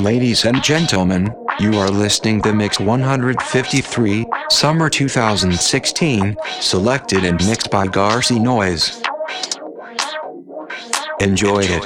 Ladies and gentlemen, you are listening to Mix 153, Summer 2016, selected and mixed by Garcia Noise. Enjoy it.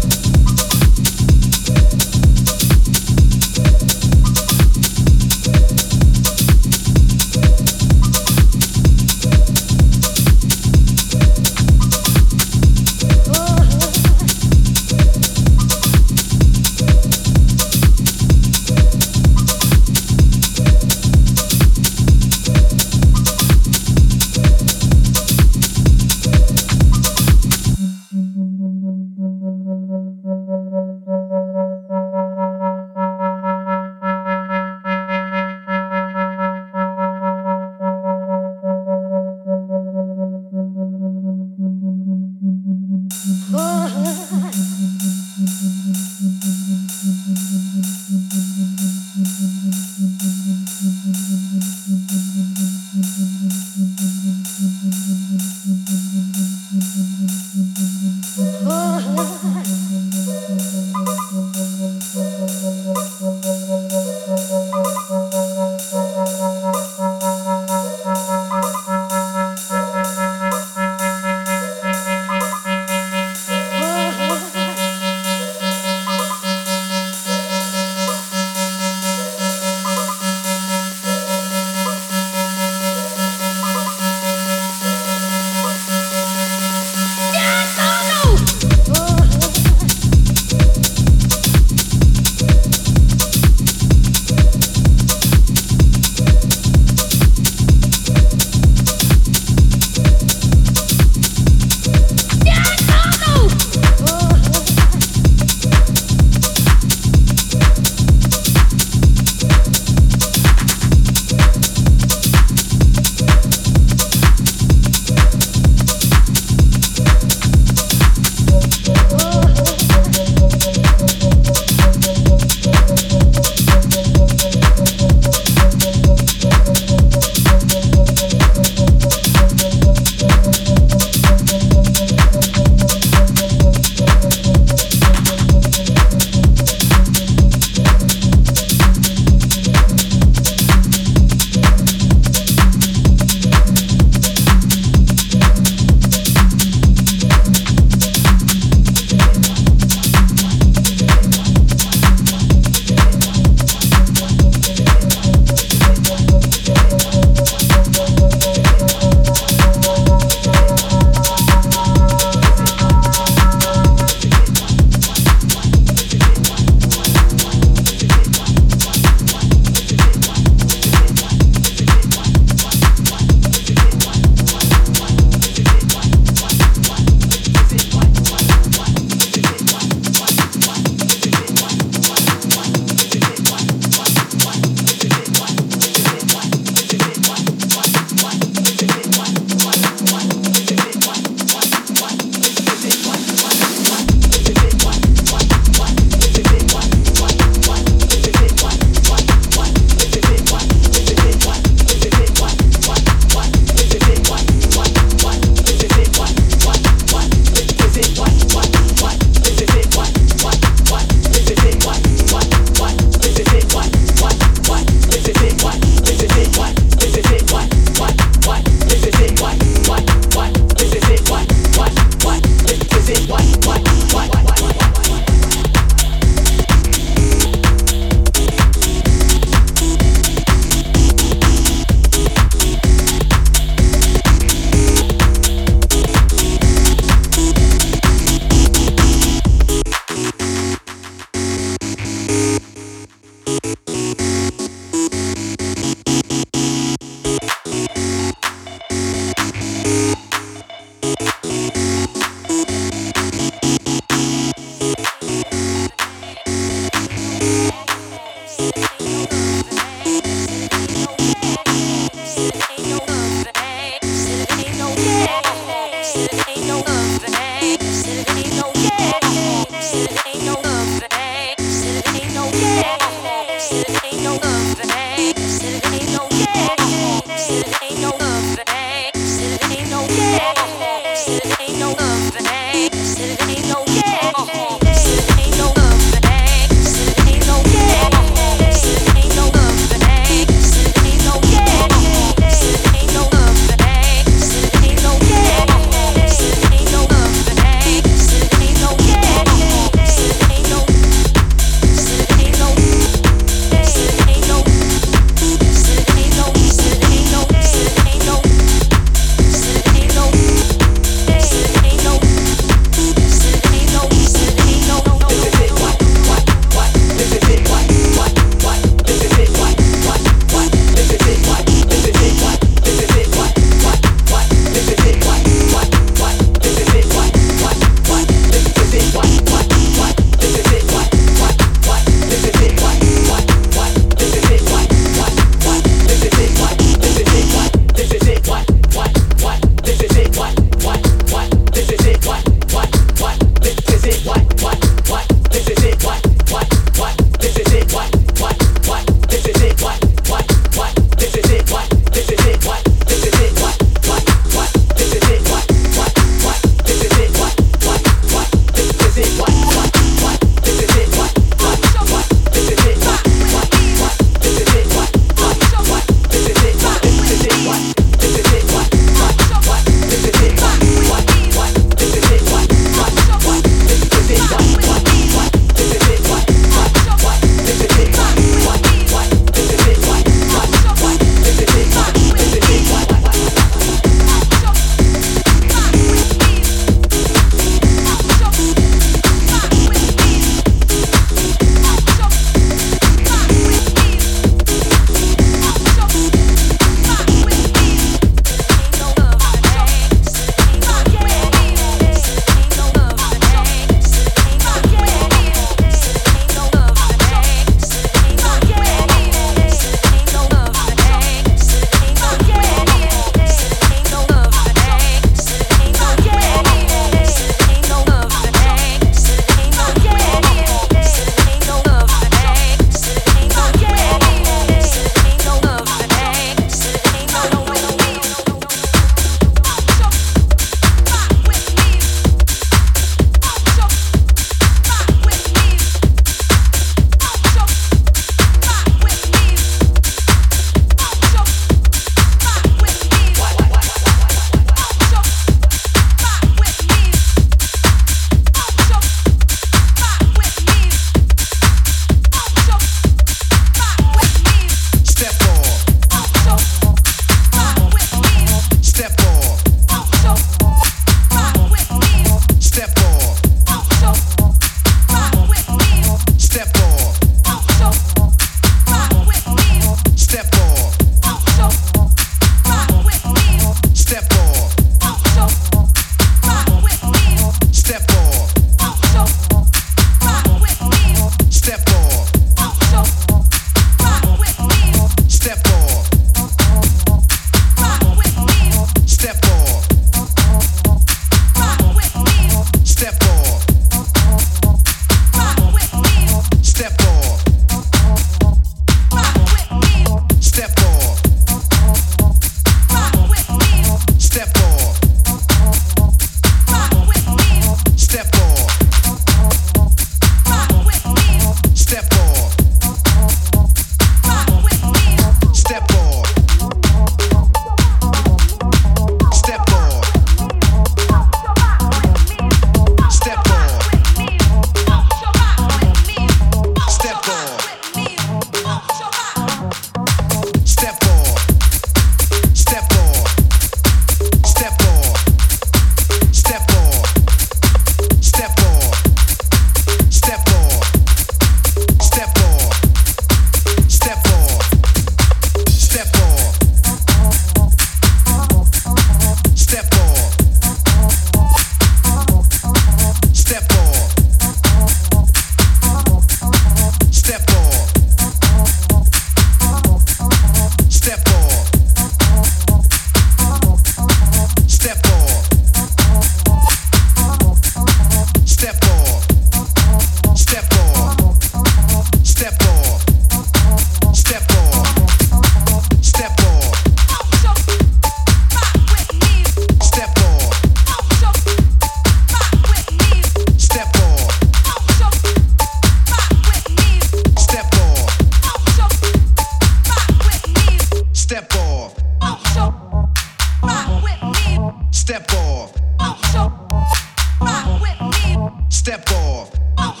Step off. Rock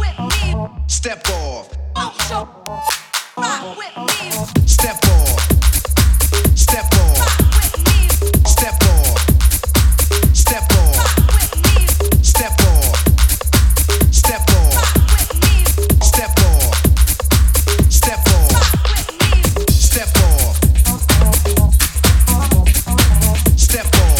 with me. Step off. Rock with me. Step off. Step off. Rock with me. Step off. Step off. Rock with me. Step off. Step off. Rock with me. Step off. Step off. Rock with me. Step off. Step off. Step off. Step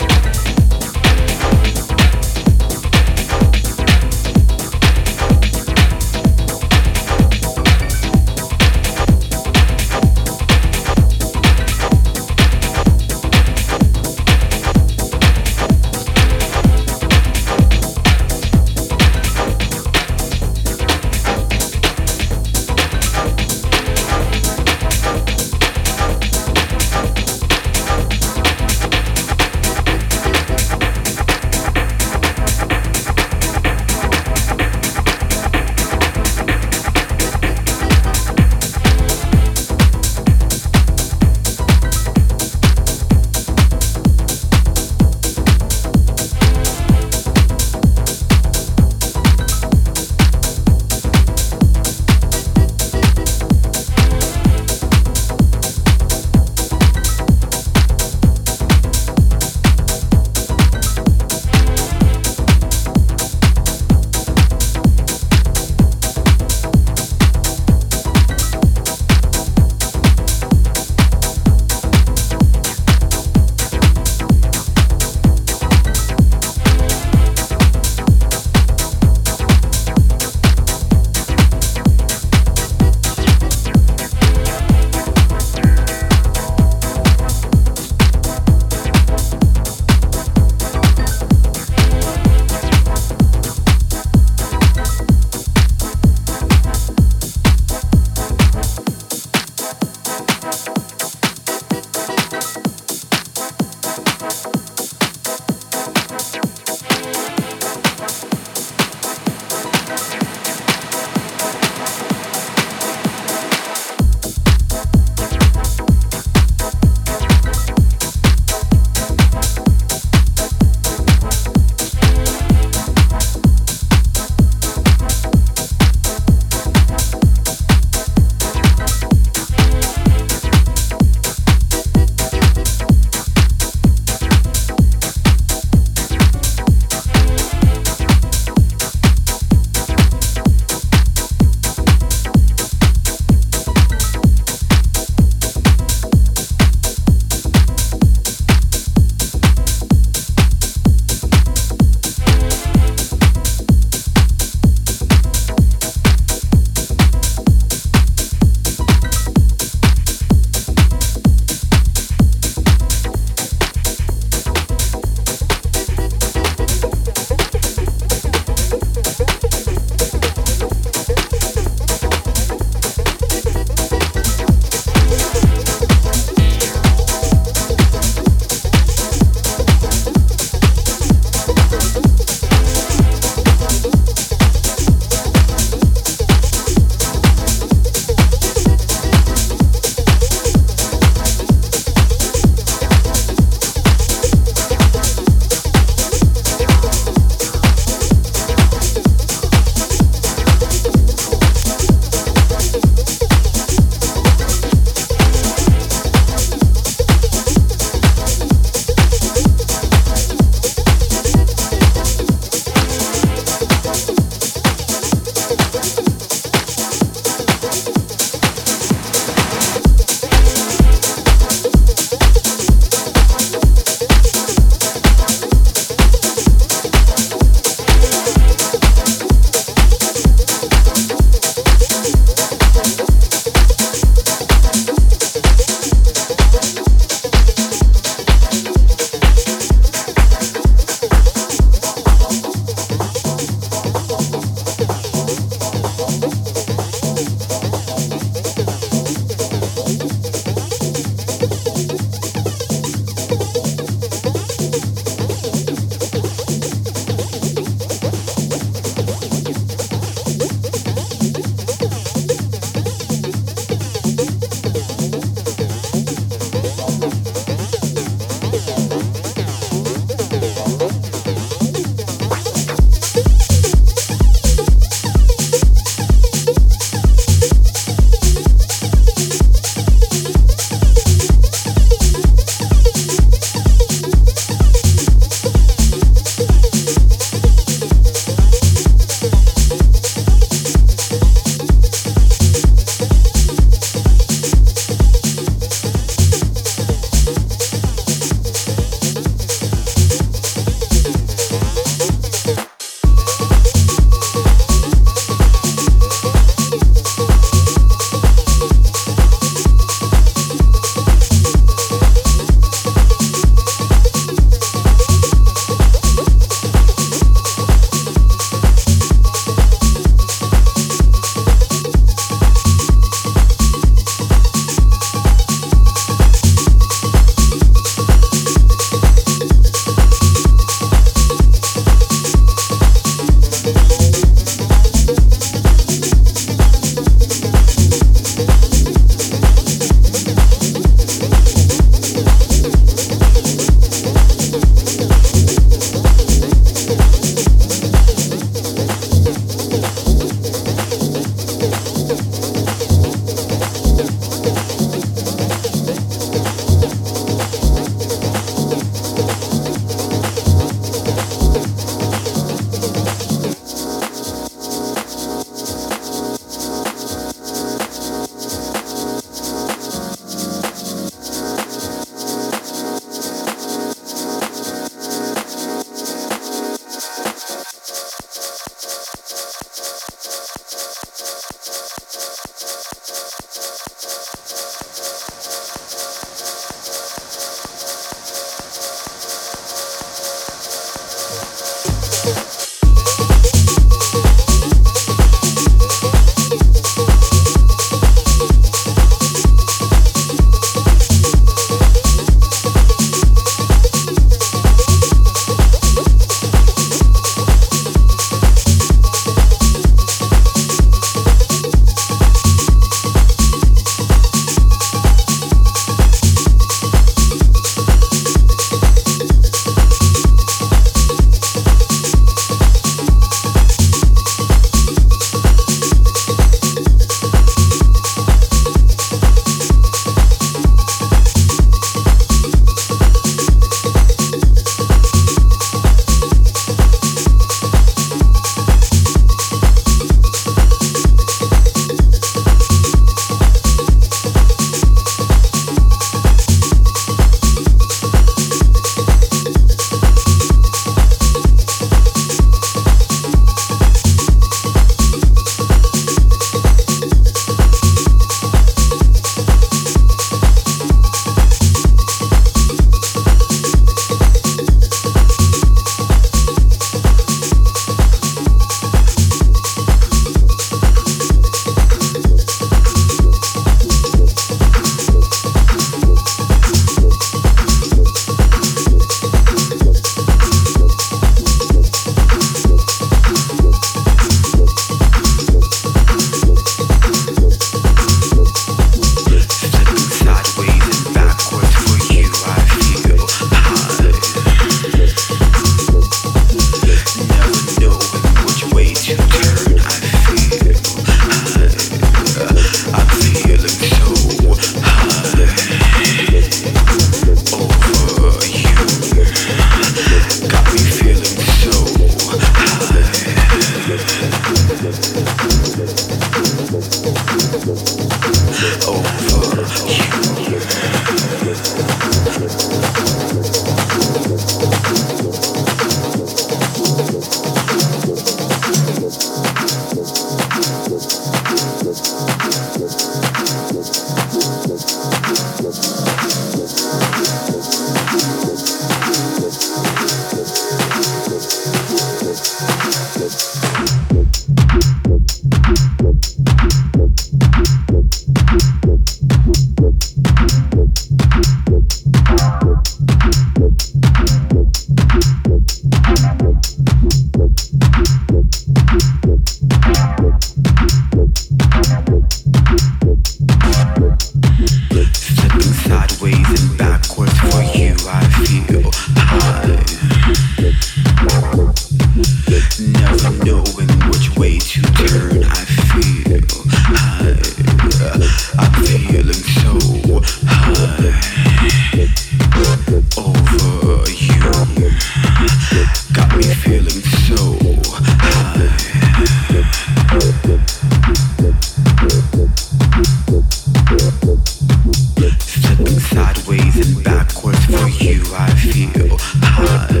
sideways and backwards for you. I feel high,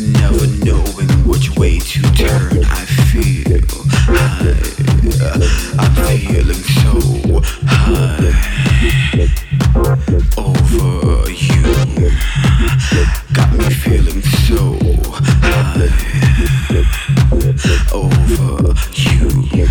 never knowing which way to turn. I feel high, I'm feeling so high over you. Got me feeling so high over you.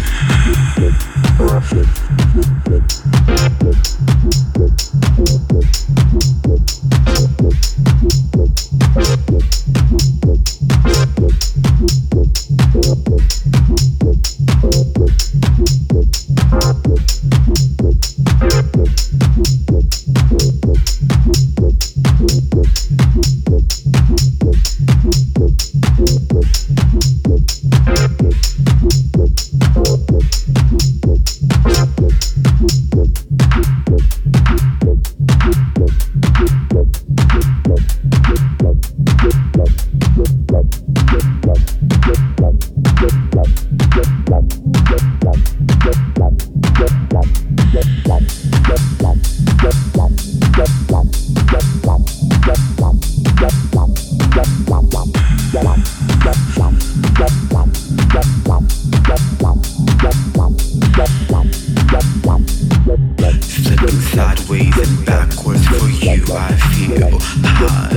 Sideways and backwards for you, I feel high.